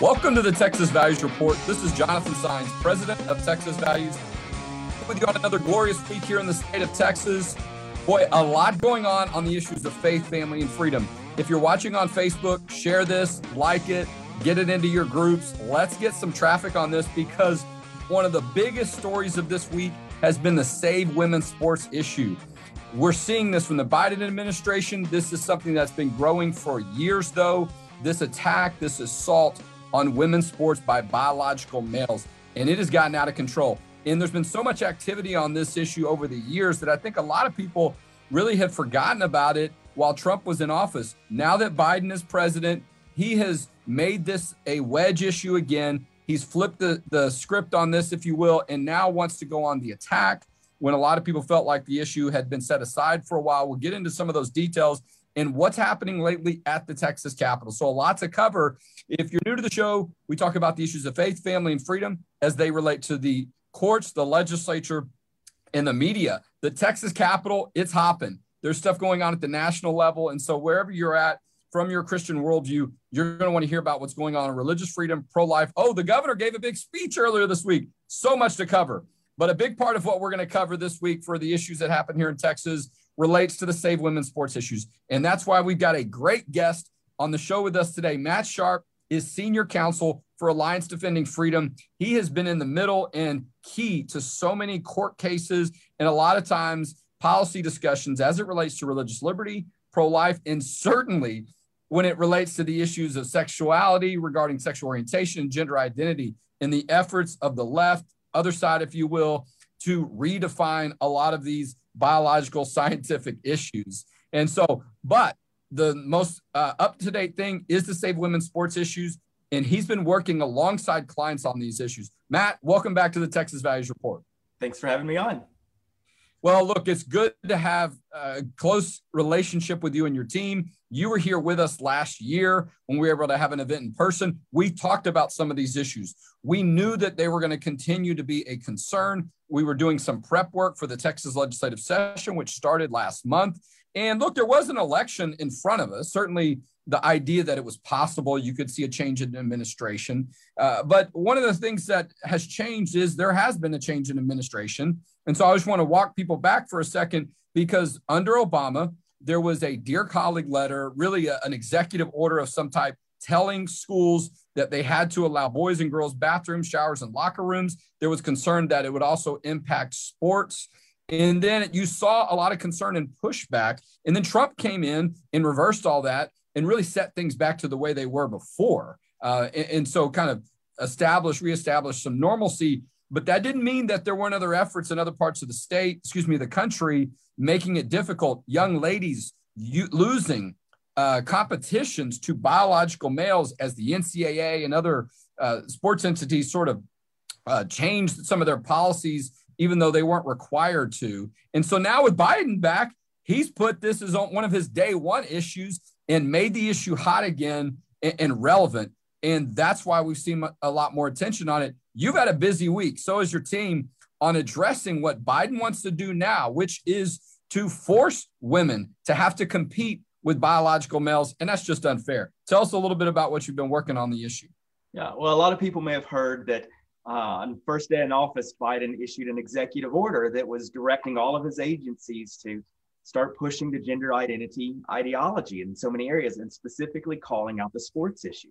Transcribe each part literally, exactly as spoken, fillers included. Welcome to the Texas Values Report. This is Jonathan Sines, president of Texas Values, with you on another glorious week here in the state of Texas. Boy, a lot going on on the issues of faith, family, and freedom. If you're watching on Facebook, share this, like it, get it into your groups. Let's get some traffic on this, because one of the biggest stories of this week has been the Save Women's Sports issue. We're seeing this from the Biden administration. This is something that's been growing for years, though. This attack, this assault on women's sports by biological males, and it has gotten out of control. And there's been so much activity on this issue over the years that I think a lot of people really have forgotten about it while Trump was in office. Now that Biden is president, he has made this a wedge issue again. He's flipped the, the script on this, if you will, and now wants to go on the attack when a lot of people felt like the issue had been set aside for a while. We'll get into some of those details and what's happening lately at the Texas Capitol. So a lot to cover. If you're new to the show, we talk about the issues of faith, family, and freedom as they relate to the courts, the legislature, and the media. The Texas Capitol, it's hopping. There's stuff going on at the national level. And so wherever you're at, from your Christian worldview, you're going to want to hear about what's going on in religious freedom, pro-life. Oh, the governor gave a big speech earlier this week. So much to cover. But a big part of what we're going to cover this week for the issues that happen here in Texas relates to the Save Women's Sports issues. And that's why we've got a great guest on the show with us today. Matt Sharp is senior counsel for Alliance Defending Freedom. He has been in the middle and key to so many court cases and a lot of times policy discussions as it relates to religious liberty, pro-life, and certainly when it relates to the issues of sexuality regarding sexual orientation and gender identity, and the efforts of the left, other side, if you will, to redefine a lot of these biological scientific issues. And so, but the most uh, up-to-date thing is the Save Women's Sports issues, and he's been working alongside clients on these issues. Matt, welcome back to the Texas Values Report. Thanks for having me on. Well, look, it's good to have a close relationship with you and your team. You were here with us last year when we were able to have an event in person. We talked about some of these issues. We knew that they were going to continue to be a concern. We were doing some prep work for the Texas legislative session, which started last month. And look, there was an election in front of us. Certainly the idea that it was possible you could see a change in administration. Uh, but one of the things that has changed is there has been a change in administration. And so I just want to walk people back for a second, because under Obama, there was a Dear Colleague letter, really a, an executive order of some type, telling schools that they had to allow boys and girls bathrooms, showers, and locker rooms. There was concern that it would also impact sports. And then you saw a lot of concern and pushback. And then Trump came in and reversed all that and really set things back to the way they were before. Uh, and, and so kind of established, reestablished some normalcy. But that didn't mean that there weren't other efforts in other parts of the state, excuse me, the country, making it difficult. Young ladies you, losing uh, competitions to biological males as the N C A A and other uh, sports entities sort of uh, changed some of their policies, even though they weren't required to. And so now with Biden back, he's put this as one of his day one issues and made the issue hot again and, and relevant. And that's why we've seen a lot more attention on it. You've had a busy week. So is your team on addressing what Biden wants to do now, which is to force women to have to compete with biological males. And that's just unfair. Tell us a little bit about what you've been working on the issue. Yeah, well, a lot of people may have heard that uh, on the first day in office, Biden issued an executive order that was directing all of his agencies to start pushing the gender identity ideology in so many areas, and specifically calling out the sports issue.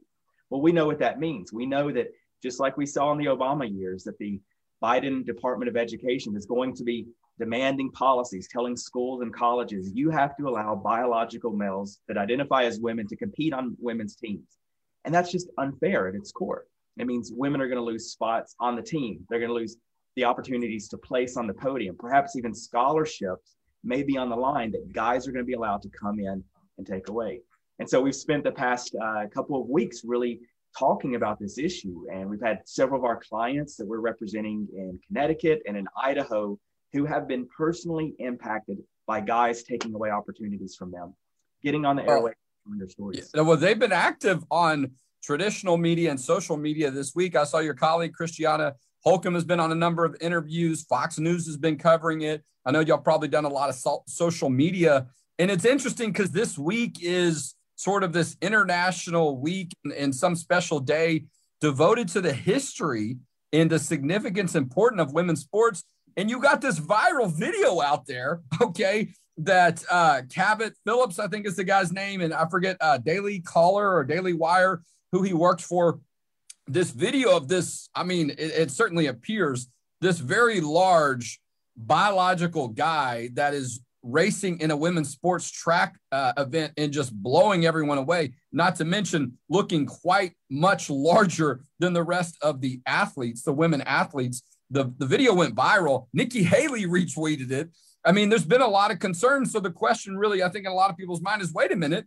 Well, we know what that means. We know that, just like we saw in the Obama years, that the Biden Department of Education is going to be demanding policies, telling schools and colleges, you have to allow biological males that identify as women to compete on women's teams. And that's just unfair at its core. It means women are going to lose spots on the team. They're going to lose the opportunities to place on the podium. Perhaps even scholarships may be on the line that guys are going to be allowed to come in and take away. And so we've spent the past uh, couple of weeks really talking about this issue. And we've had several of our clients that we're representing in Connecticut and in Idaho who have been personally impacted by guys taking away opportunities from them, getting on the airwaves and their stories. Yeah, well, they've been active on traditional media and social media this week. I saw your colleague, Christiana Holcomb, has been on a number of interviews. Fox News has been covering it. I know y'all probably done a lot of so- social media. And it's interesting because this week is sort of this international week and, and some special day devoted to the history and the significance and importance of women's sports. And you got this viral video out there, okay, that uh, Cabot Phillips, I think is the guy's name, and I forget, uh, Daily Caller or Daily Wire, who he works for, this video of this, I mean, it, it certainly appears, this very large biological guy that is racing in a women's sports track uh, event and just blowing everyone away, not to mention looking quite much larger than the rest of the athletes, the women athletes. The, the video went viral. Nikki Haley retweeted it. I mean, there's been a lot of concern. So the question really, I think, in a lot of people's mind is, wait a minute,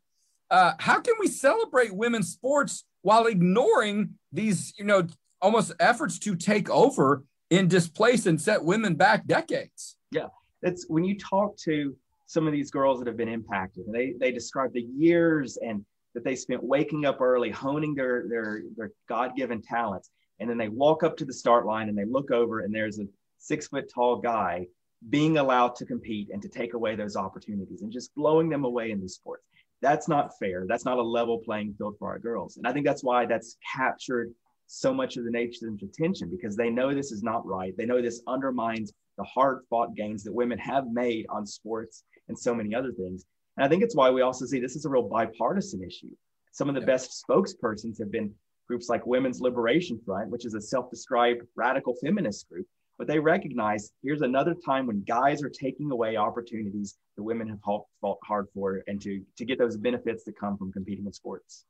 uh, how can we celebrate women's sports while ignoring these, you know, almost efforts to take over and displace and set women back decades? Yeah. That's when you talk to some of these girls that have been impacted, and they, they describe the years and that they spent waking up early, honing their, their, their God-given talents. And then they walk up to the start line and they look over and there's a six foot tall guy being allowed to compete and to take away those opportunities and just blowing them away in these sports. That's not fair. That's not a level playing field for our girls. And I think that's why that's captured so much of the nation's attention, because they know this is not right. They know this undermines the hard-fought gains that women have made on sports and so many other things. And I think it's why we also see this is a real bipartisan issue. Some of the yeah. best spokespersons have been groups like Women's Liberation Front, which is a self-described radical feminist group, but they recognize here's another time when guys are taking away opportunities that women have fought hard for and to, to get those benefits that come from competing in sports.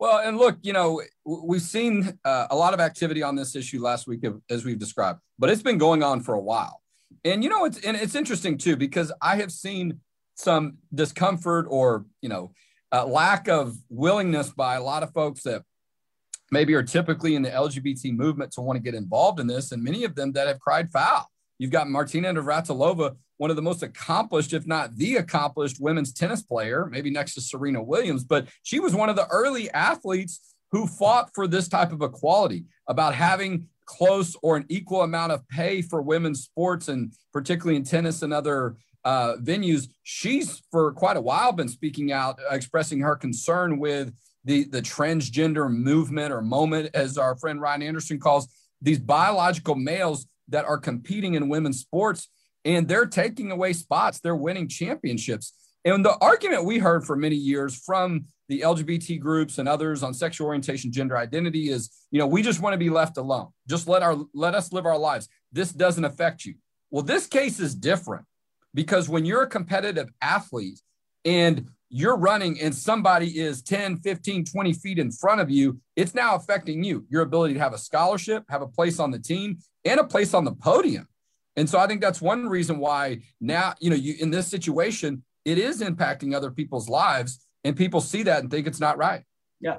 Well, and look, you know, we've seen uh, a lot of activity on this issue last week, as we've described, but it's been going on for a while. And, you know, it's and it's interesting, too, because I have seen some discomfort or, you know, uh, lack of willingness by a lot of folks that maybe are typically in the L G B T movement to want to get involved in this. And many of them that have cried foul. You've got Martina Navratilova, one of the most accomplished, if not the accomplished women's tennis player, maybe next to Serena Williams, but she was one of the early athletes who fought for this type of equality about having close or an equal amount of pay for women's sports, and particularly in tennis and other uh, venues. She's for quite a while been speaking out, expressing her concern with the, the transgender movement or moment, as our friend Ryan Anderson calls these biological males that are competing in women's sports, and they're taking away spots. They're winning championships. And the argument we heard for many years from the L G B T groups and others on sexual orientation, gender identity is, you know, we just want to be left alone. Just let our, let us live our lives. This doesn't affect you. Well, this case is different, because when you're a competitive athlete and you're running and somebody is ten, fifteen, twenty feet in front of you, it's now affecting you, your ability to have a scholarship, have a place on the team, and a place on the podium. And so I think that's one reason why now, you know, you in this situation, it is impacting other people's lives, and people see that and think it's not right. Yeah.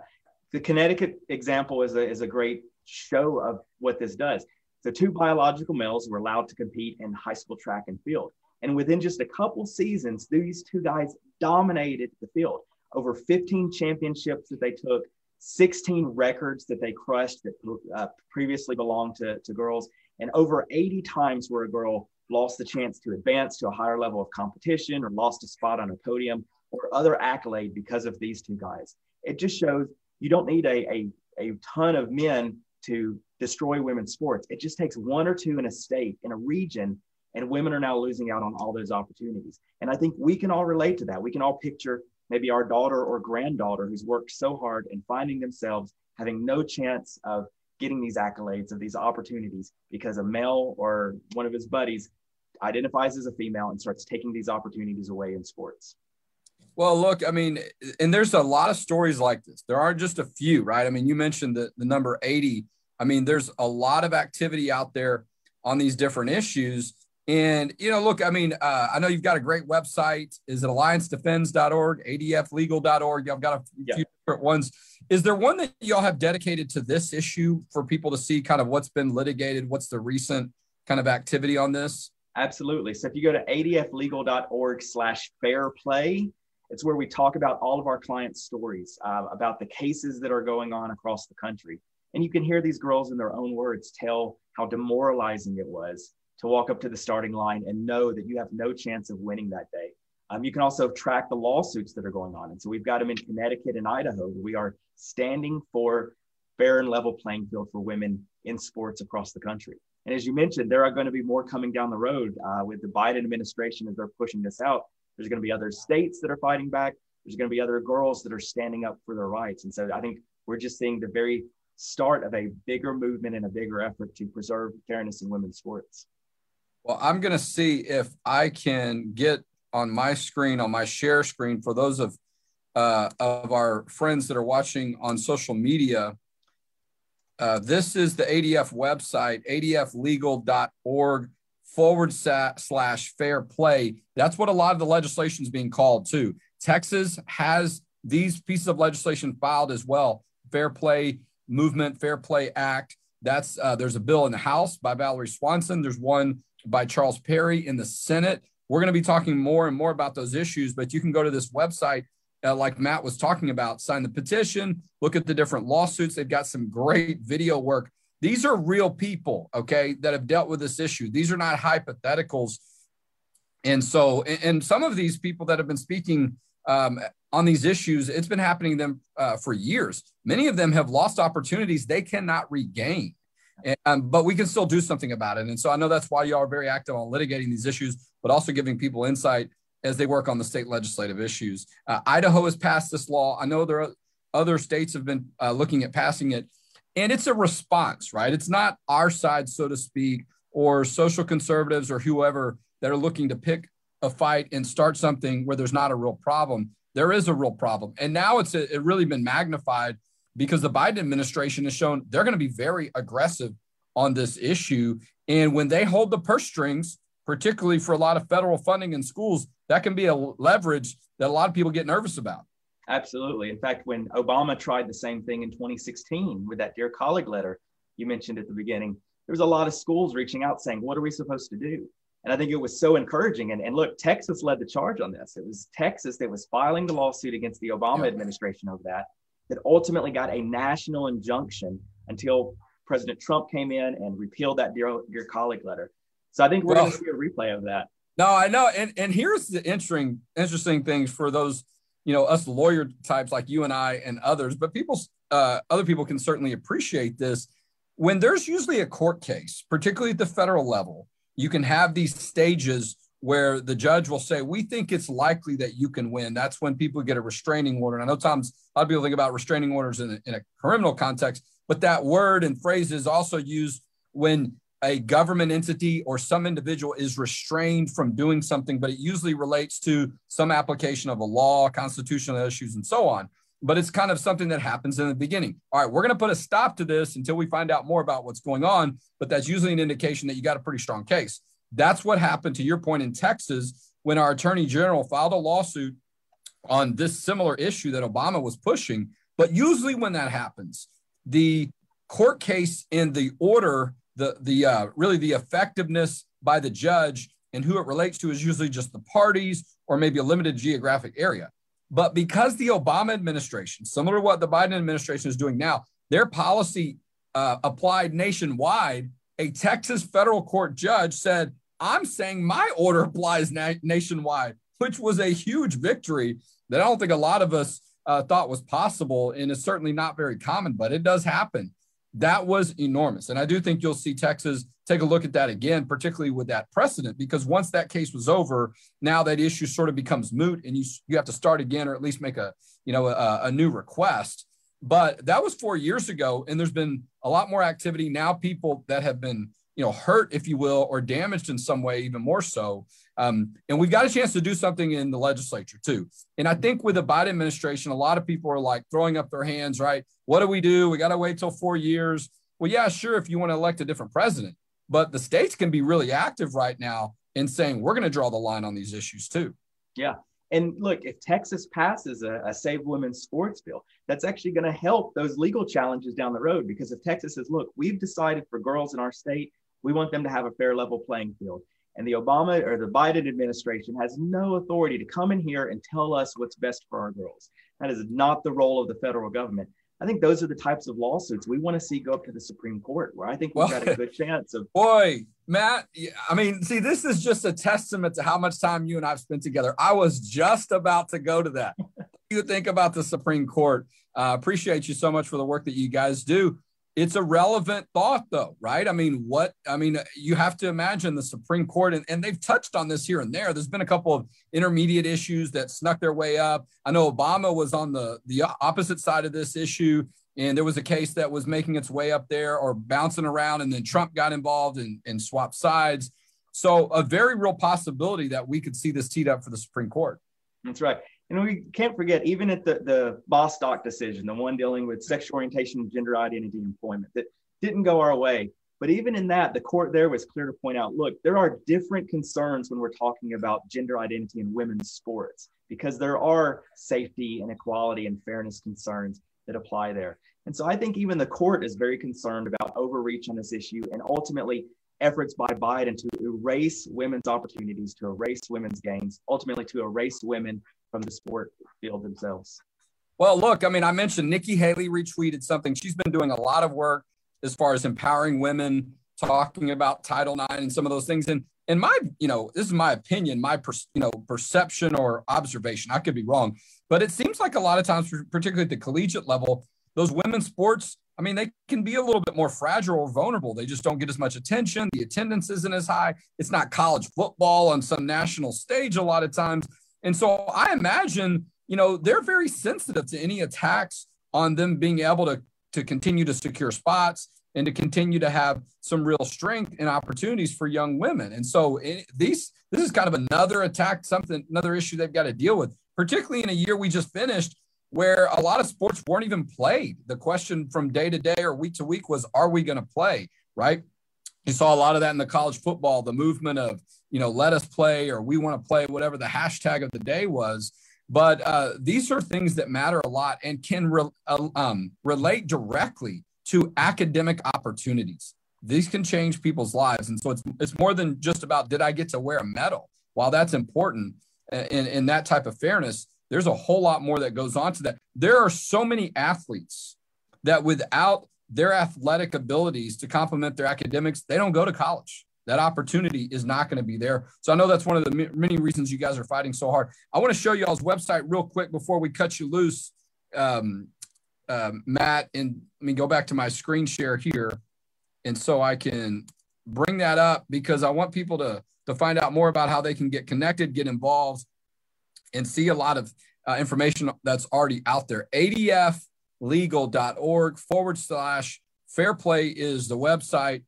The Connecticut example is a, is a great show of what this does. So two biological males were allowed to compete in high school track and field. And within just a couple seasons, these two guys dominated the field. Over fifteen championships that they took, sixteen records that they crushed that uh, previously belonged to, to girls, and over eighty times where a girl lost the chance to advance to a higher level of competition or lost a spot on a podium or other accolade because of these two guys. It just shows you don't need a, a, a ton of men to destroy women's sports. It just takes one or two in a state, in a region, and women are now losing out on all those opportunities. And I think we can all relate to that. We can all picture maybe our daughter or granddaughter who's worked so hard and finding themselves having no chance of getting these accolades, of these opportunities, because a male or one of his buddies identifies as a female and starts taking these opportunities away in sports. Well, look, I mean, and there's a lot of stories like this. There aren't just a few, right? I mean, you mentioned the, the number eighty. I mean, there's a lot of activity out there on these different issues. And, you know, look, I mean, uh, I know you've got a great website. Is it alliance defends dot org, A D F legal dot org? Y'all got a few yeah. different ones. Is there one that y'all have dedicated to this issue for people to see kind of what's been litigated? What's the recent kind of activity on this? Absolutely. So if you go to A D F legal dot org slash fair play, it's where we talk about all of our clients' stories, uh, about the cases that are going on across the country. And you can hear these girls in their own words tell how demoralizing it was to walk up to the starting line and know that you have no chance of winning that day. Um, you can also track the lawsuits that are going on. And so we've got them in Connecticut and Idaho. We are standing for fair and level playing field for women in sports across the country. And as you mentioned, there are going to be more coming down the road uh, with the Biden administration as they're pushing this out. There's going to be other states that are fighting back. There's going to be other girls that are standing up for their rights. And so I think we're just seeing the very start of a bigger movement and a bigger effort to preserve fairness in women's sports. Well, I'm going to see if I can get on my screen, on my share screen, for those of uh, of our friends that are watching on social media. Uh, this is the A D F website, A D F legal dot org forward slash fair play. That's what a lot of the legislation is being called too. Texas has these pieces of legislation filed as well. Fair play movement, Fair Play Act. That's uh, there's a bill in the House by Valerie Swanson. There's one by Charles Perry in the Senate. We're going to be talking more and more about those issues, but you can go to this website, uh, like Matt was talking about, sign the petition, look at the different lawsuits. They've got some great video work. These are real people, okay, that have dealt with this issue. These are not hypotheticals. And so, and, and some of these people that have been speaking um, on these issues, it's been happening to them uh, for years. Many of them have lost opportunities they cannot regain. And, um, but we can still do something about it. And so I know that's why y'all are very active on litigating these issues, but also giving people insight as they work on the state legislative issues. Uh, Idaho has passed this law. I know there are other states have been uh, looking at passing it, and it's a response, right? It's not our side, so to speak, or social conservatives or whoever that are looking to pick a fight and start something where there's not a real problem. There is a real problem. And now it's a, it really been magnified because the Biden administration has shown they're going to be very aggressive on this issue. And when they hold the purse strings, particularly for a lot of federal funding in schools, that can be a leverage that a lot of people get nervous about. Absolutely. In fact, when Obama tried the same thing in twenty sixteen with that Dear Colleague letter you mentioned at the beginning, there was a lot of schools reaching out saying, what are we supposed to do? And I think it was so encouraging. And, and look, Texas led the charge on this. It was Texas that was filing the lawsuit against the Obama yeah. administration over that. that ultimately got a national injunction until President Trump came in and repealed that Dear, Dear Colleague letter. So I think we're well, going to see a replay of that. No, I know. And, and here's the interesting, interesting things for those, you know, us lawyer types like you and I and others, but people, uh, other people can certainly appreciate this. When there's usually a court case, particularly at the federal level, you can have these stages where the judge will say, we think it's likely that you can win. That's when people get a restraining order. And I know Tom's, a lot of people think about restraining orders in a, in a criminal context, but that word and phrase is also used when a government entity or some individual is restrained from doing something, but it usually relates to some application of a law, constitutional issues, and so on. But it's kind of something that happens in the beginning. All right, we're going to put a stop to this until we find out more about what's going on, but that's usually an indication that you got a pretty strong case. That's what happened, to your point, in Texas when our attorney general filed a lawsuit on this similar issue that Obama was pushing. But usually when that happens, the court case and the order, the, the uh, really the effectiveness by the judge and who it relates to is usually just the parties or maybe a limited geographic area. But because the Obama administration, similar to what the Biden administration is doing now, their policy uh, applied nationwide, a Texas federal court judge said, I'm saying my order applies na- nationwide, which was a huge victory that I don't think a lot of us uh, thought was possible. And it's certainly not very common, but it does happen. That was enormous. And I do think you'll see Texas take a look at that again, particularly with that precedent, because once that case was over, now that issue sort of becomes moot and you, you have to start again, or at least make a, you know, a, a new request. But that was four years ago, and there's been a lot more activity now. People that have been, you know, hurt, if you will, or damaged in some way, even more so. Um, and we've got a chance to do something in the legislature too. And I think with the Biden administration, a lot of people are like throwing up their hands, right? What do we do? We got to wait till four years. Well, yeah, sure, if you want to elect a different president, but the states can be really active right now in saying we're going to draw the line on these issues too. Yeah. And look, if Texas passes a, a Save Women's Sports bill, that's actually going to help those legal challenges down the road. Because if Texas says, look, we've decided for girls in our state, we want them to have a fair level playing field. And the Obama or the Biden administration has no authority to come in here and tell us what's best for our girls. That is not the role of the federal government. I think those are the types of lawsuits we want to see go up to the Supreme Court, where I think we've well, got a good chance of. Boy, Matt, I mean, see, this is just a testament to how much time you and I've spent together. I was just about to go to that. you think about the Supreme Court? Uh, appreciate you so much for the work that you guys do. It's a relevant thought, though, right? I mean, what, I mean, you have to imagine the Supreme Court, and, and they've touched on this here and there. There's been a couple of intermediate issues that snuck their way up. I know Obama was on the, the opposite side of this issue, and there was a case that was making its way up there or bouncing around, and then Trump got involved and, and swapped sides. So a very real possibility that we could see this teed up for the Supreme Court. That's right. And we can't forget, even at the, the Bostock decision, the one dealing with sexual orientation, gender identity, employment, that didn't go our way. But even in that, the court there was clear to point out, look, there are different concerns when we're talking about gender identity in women's sports, because there are safety and equality and fairness concerns that apply there. And so I think even the court is very concerned about overreach on this issue, and ultimately efforts by Biden to erase women's opportunities, to erase women's gains, ultimately to erase women from the sport field themselves. Well, look, I mean, I mentioned Nikki Haley retweeted something. She's been doing a lot of work as far as empowering women, talking about Title nine and some of those things. And in my, you know, this is my opinion, my, per, you know, perception or observation, I could be wrong, but it seems like a lot of times, particularly at the collegiate level, those women's sports, I mean, they can be a little bit more fragile or vulnerable. They just don't get as much attention. The attendance isn't as high. It's not college football on some national stage a lot of times. And so I imagine, you know, they're very sensitive to any attacks on them being able to, to continue to secure spots and to continue to have some real strength and opportunities for young women. And so it, these, this is kind of another attack, something, another issue they've got to deal with, particularly in a year we just finished, where a lot of sports weren't even played. The question from day to day or week to week was, are we going to play, right? You saw a lot of that in the college football, the movement of, you know, let us play, or we want to play, whatever the hashtag of the day was. But uh, these are things that matter a lot and can re- um, relate directly to academic opportunities. These can change people's lives. And so it's, it's more than just about, did I get to wear a medal? While that's important in, in that type of fairness, there's a whole lot more that goes on to that. There are so many athletes that without their athletic abilities to complement their academics, they don't go to college. That opportunity is not going to be there. So I know that's one of the many reasons you guys are fighting so hard. I want to show y'all's website real quick before we cut you loose, um, uh, Matt, and let me go back to my screen share here. And so I can bring that up because I want people to, to find out more about how they can get connected, get involved, and see a lot of uh, information that's already out there. A D F legal dot org forward slash fair play is the website.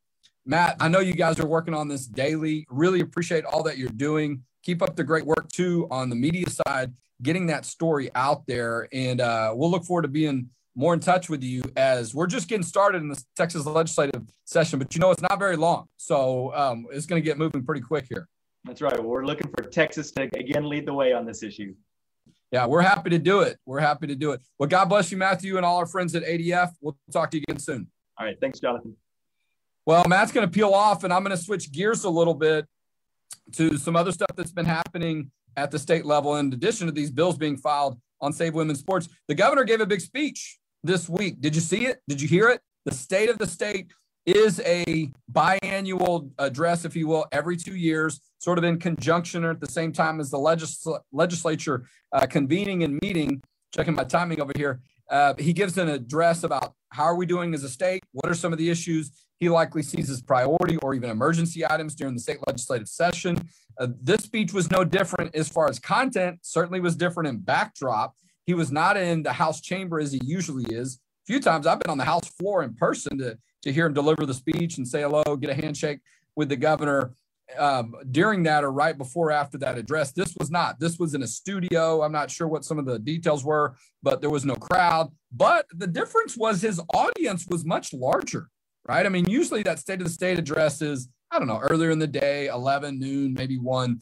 Matt, I know you guys are working on this daily. Really appreciate all that you're doing. Keep up the great work too on the media side, getting that story out there. And uh, we'll look forward to being more in touch with you as we're just getting started in the Texas legislative session, but you know, it's not very long. So um, it's going to get moving pretty quick here. That's right. Well, we're looking for Texas to, again, lead the way on this issue. Yeah, we're happy to do it. We're happy to do it. Well, God bless you, Matthew, and all our friends at A D F. We'll talk to you again soon. All right. Thanks, Jonathan. Well, Matt's going to peel off, and I'm going to switch gears a little bit to some other stuff that's been happening at the state level. In addition to these bills being filed on Save Women's Sports, the governor gave a big speech this week. Did you see it? Did you hear it? The state of the state is a biannual address, if you will, every two years, sort of in conjunction or at the same time as the legisl- legislature uh, convening and meeting. Checking my timing over here. Uh, he gives an address about how are we doing as a state? What are some of the issues he likely sees as priority or even emergency items during the state legislative session? Uh, this speech was no different as far as content, certainly was different in backdrop. He was not in the House chamber as he usually is. A few times I've been on the House floor in person to to hear him deliver the speech and say hello, get a handshake with the governor um, during that or right before or after that address. This was not. This was in a studio. I'm not sure what some of the details were, but there was no crowd. But the difference was his audience was much larger, right? I mean, usually that State of the State address is, I don't know, earlier in the day, eleven, noon, maybe one.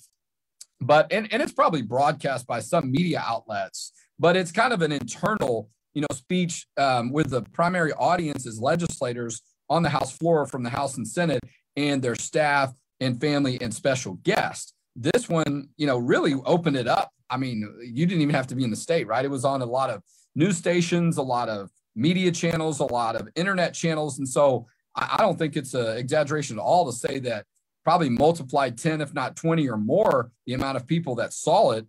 But and, and it's probably broadcast by some media outlets, but it's kind of an internal, you know, speech um, with the primary audience as legislators on the House floor from the House and Senate and their staff and family and special guests. This one, you know, really opened it up. I mean, you didn't even have to be in the state, right? It was on a lot of news stations, a lot of media channels, a lot of internet channels. And so I, I don't think it's an exaggeration at all to say that probably multiplied ten, if not twenty or more, the amount of people that saw it.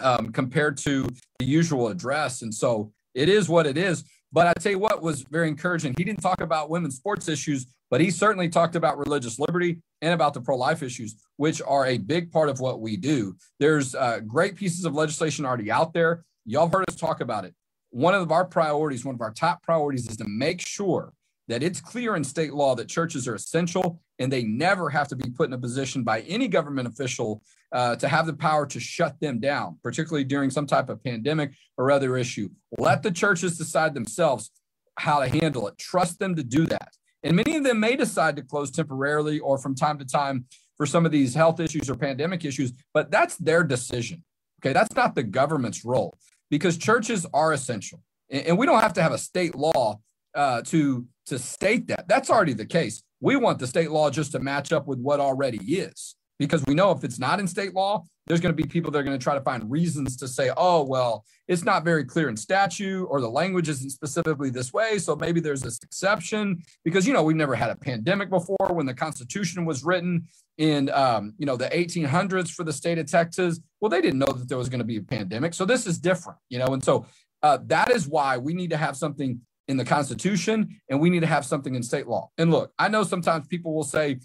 um, compared to the usual address. And so it is what it is. But I tell you what was very encouraging. He didn't talk about women's sports issues, but he certainly talked about religious liberty and about the pro-life issues, which are a big part of what we do. There's uh, great pieces of legislation already out there. Y'all heard us talk about it. One of our priorities, one of our top priorities, is to make sure that it's clear in state law that churches are essential and they never have to be put in a position by any government official uh, to have the power to shut them down, particularly during some type of pandemic or other issue. Let the churches decide themselves how to handle it. Trust them to do that. And many of them may decide to close temporarily or from time to time for some of these health issues or pandemic issues, but that's their decision. Okay, that's not the government's role, because churches are essential. And we don't have to have a state law uh, to to state that. That's already the case. We want the state law just to match up with what already is, because we know if it's not in state law, there's going to be people that are going to try to find reasons to say, oh, well, it's not very clear in statute, or the language isn't specifically this way, so maybe there's this exception, because, you know, we've never had a pandemic before. When the Constitution was written in, um, you know, the eighteen hundreds for the state of Texas, well, they didn't know that there was going to be a pandemic. So this is different, you know, and so uh, that is why we need to have something in the Constitution, and we need to have something in state law. And look, I know sometimes people will say,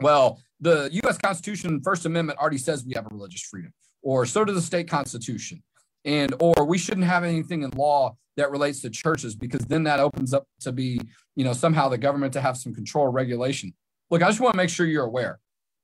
well, the U S Constitution, First Amendment already says we have a religious freedom, or so does the state constitution, and or we shouldn't have anything in law that relates to churches, because then that opens up to be, you know, somehow the government to have some control or regulation. Look, I just want to make sure you're aware.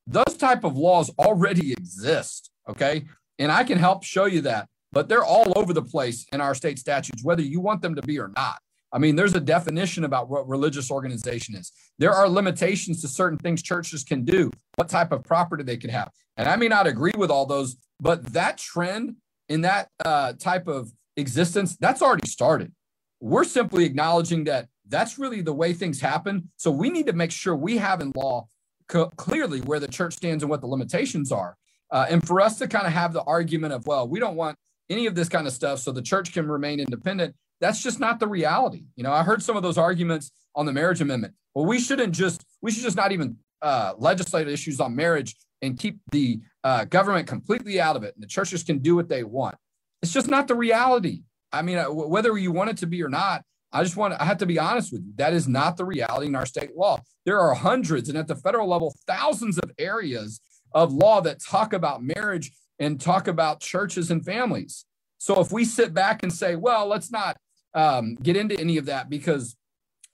Those type of laws already exist, okay? And I can help show you that, but they're all over the place in our state statutes, whether you want them to be or not. I mean, there's a definition about what religious organization is. There are limitations to certain things churches can do, what type of property they can have. And I may not agree with all those, but that trend in that uh, type of existence, that's already started. We're simply acknowledging that that's really the way things happen. So we need to make sure we have in law co- clearly where the church stands and what the limitations are. Uh, and for us to kind of have the argument of, well, we don't want any of this kind of stuff so the church can remain independent, that's just not the reality. You know, I heard some of those arguments on the marriage amendment. Well, we shouldn't just, we should just not even uh, legislate issues on marriage and keep the uh, government completely out of it, and the churches can do what they want. It's just not the reality. I mean, whether you want it to be or not, I just want to, I have to be honest with you. That is not the reality in our state law. There are hundreds, and at the federal level, thousands of areas of law that talk about marriage and talk about churches and families. So if we sit back and say, well, let's not Um, get into any of that because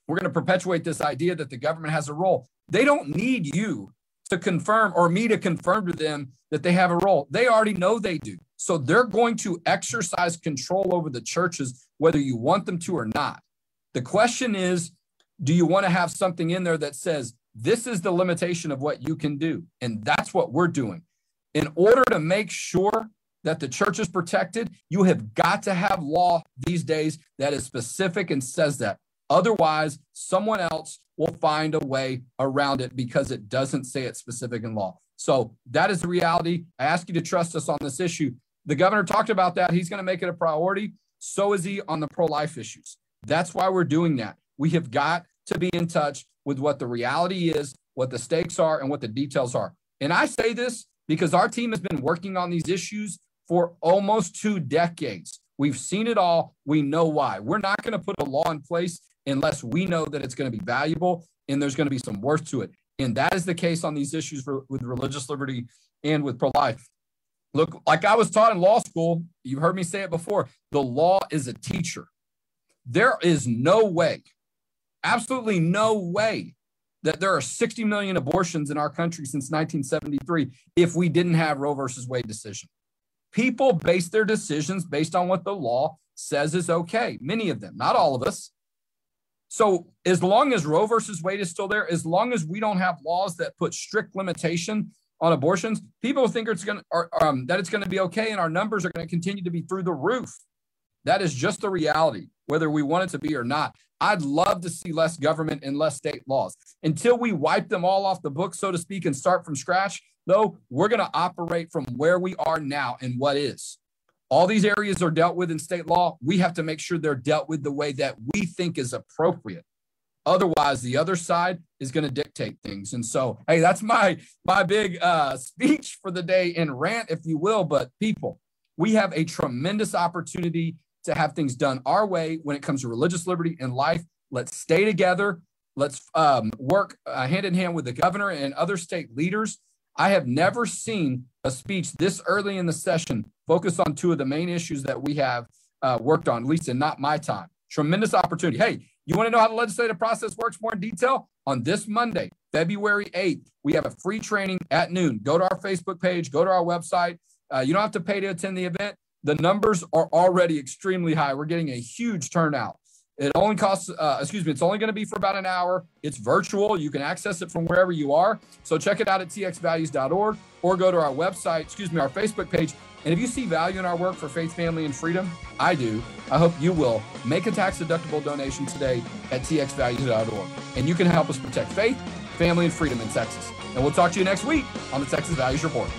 we're going to perpetuate this idea that the government has a role. They don't need you to confirm or me to confirm to them that they have a role. They already know they do. So they're going to exercise control over the churches, whether you want them to or not. The question is, do you want to have something in there that says, this is the limitation of what you can do? And that's what we're doing. In order to make sure that the church is protected, you have got to have law these days that is specific and says that. Otherwise, someone else will find a way around it because it doesn't say it's specific in law. So that is the reality. I ask you to trust us on this issue. The governor talked about that. He's going to make it a priority. So is he on the pro-life issues. That's why we're doing that. We have got to be in touch with what the reality is, what the stakes are, and what the details are. And I say this because our team has been working on these issues for almost two decades. We've seen it all. We know why. We're not going to put a law in place unless we know that it's going to be valuable and there's going to be some worth to it. And that is the case on these issues for, with religious liberty and with pro-life. Look, like I was taught in law school, you've heard me say it before, the law is a teacher. There is no way, absolutely no way, that there are sixty million abortions in our country since nineteen seventy-three if we didn't have Roe versus Wade decision. People base their decisions based on what the law says is okay. Many of them, not all of us. So as long as Roe versus Wade is still there, as long as we don't have laws that put strict limitation on abortions, people think it's going to, um, that it's going to be okay, and our numbers are going to continue to be through the roof. That is just the reality, whether we want it to be or not. I'd love to see less government and less state laws. Until we wipe them all off the book, so to speak, and start from scratch, though, we're going to operate from where we are now and what is. All these areas are dealt with in state law. We have to make sure they're dealt with the way that we think is appropriate. Otherwise, the other side is going to dictate things. And so, hey, that's my, my big uh, speech for the day and rant, if you will. But people, We have a tremendous opportunity to have things done our way when it comes to religious liberty and life. Let's stay together. Let's um, work uh, hand in hand with the governor and other state leaders. I have never seen a speech this early in the session focus on two of the main issues that we have uh, worked on, at least in not my time. Tremendous opportunity. Hey, you want to know how the legislative process works more in detail? On this Monday, February eighth, we have a free training at noon. Go to our Facebook page, go to our website. Uh, you don't have to pay to attend the event. The numbers are already extremely high. We're getting a huge turnout. It only costs, uh, excuse me, it's only going to be for about an hour. It's virtual. You can access it from wherever you are. So check it out at T X values dot org or go to our website, excuse me, our Facebook page. And if you see value in our work for faith, family, and freedom, I do. I hope you will. Make a tax-deductible donation today at T X values dot org. And you can help us protect faith, family, and freedom in Texas. And we'll talk to you next week on the Texas Values Report.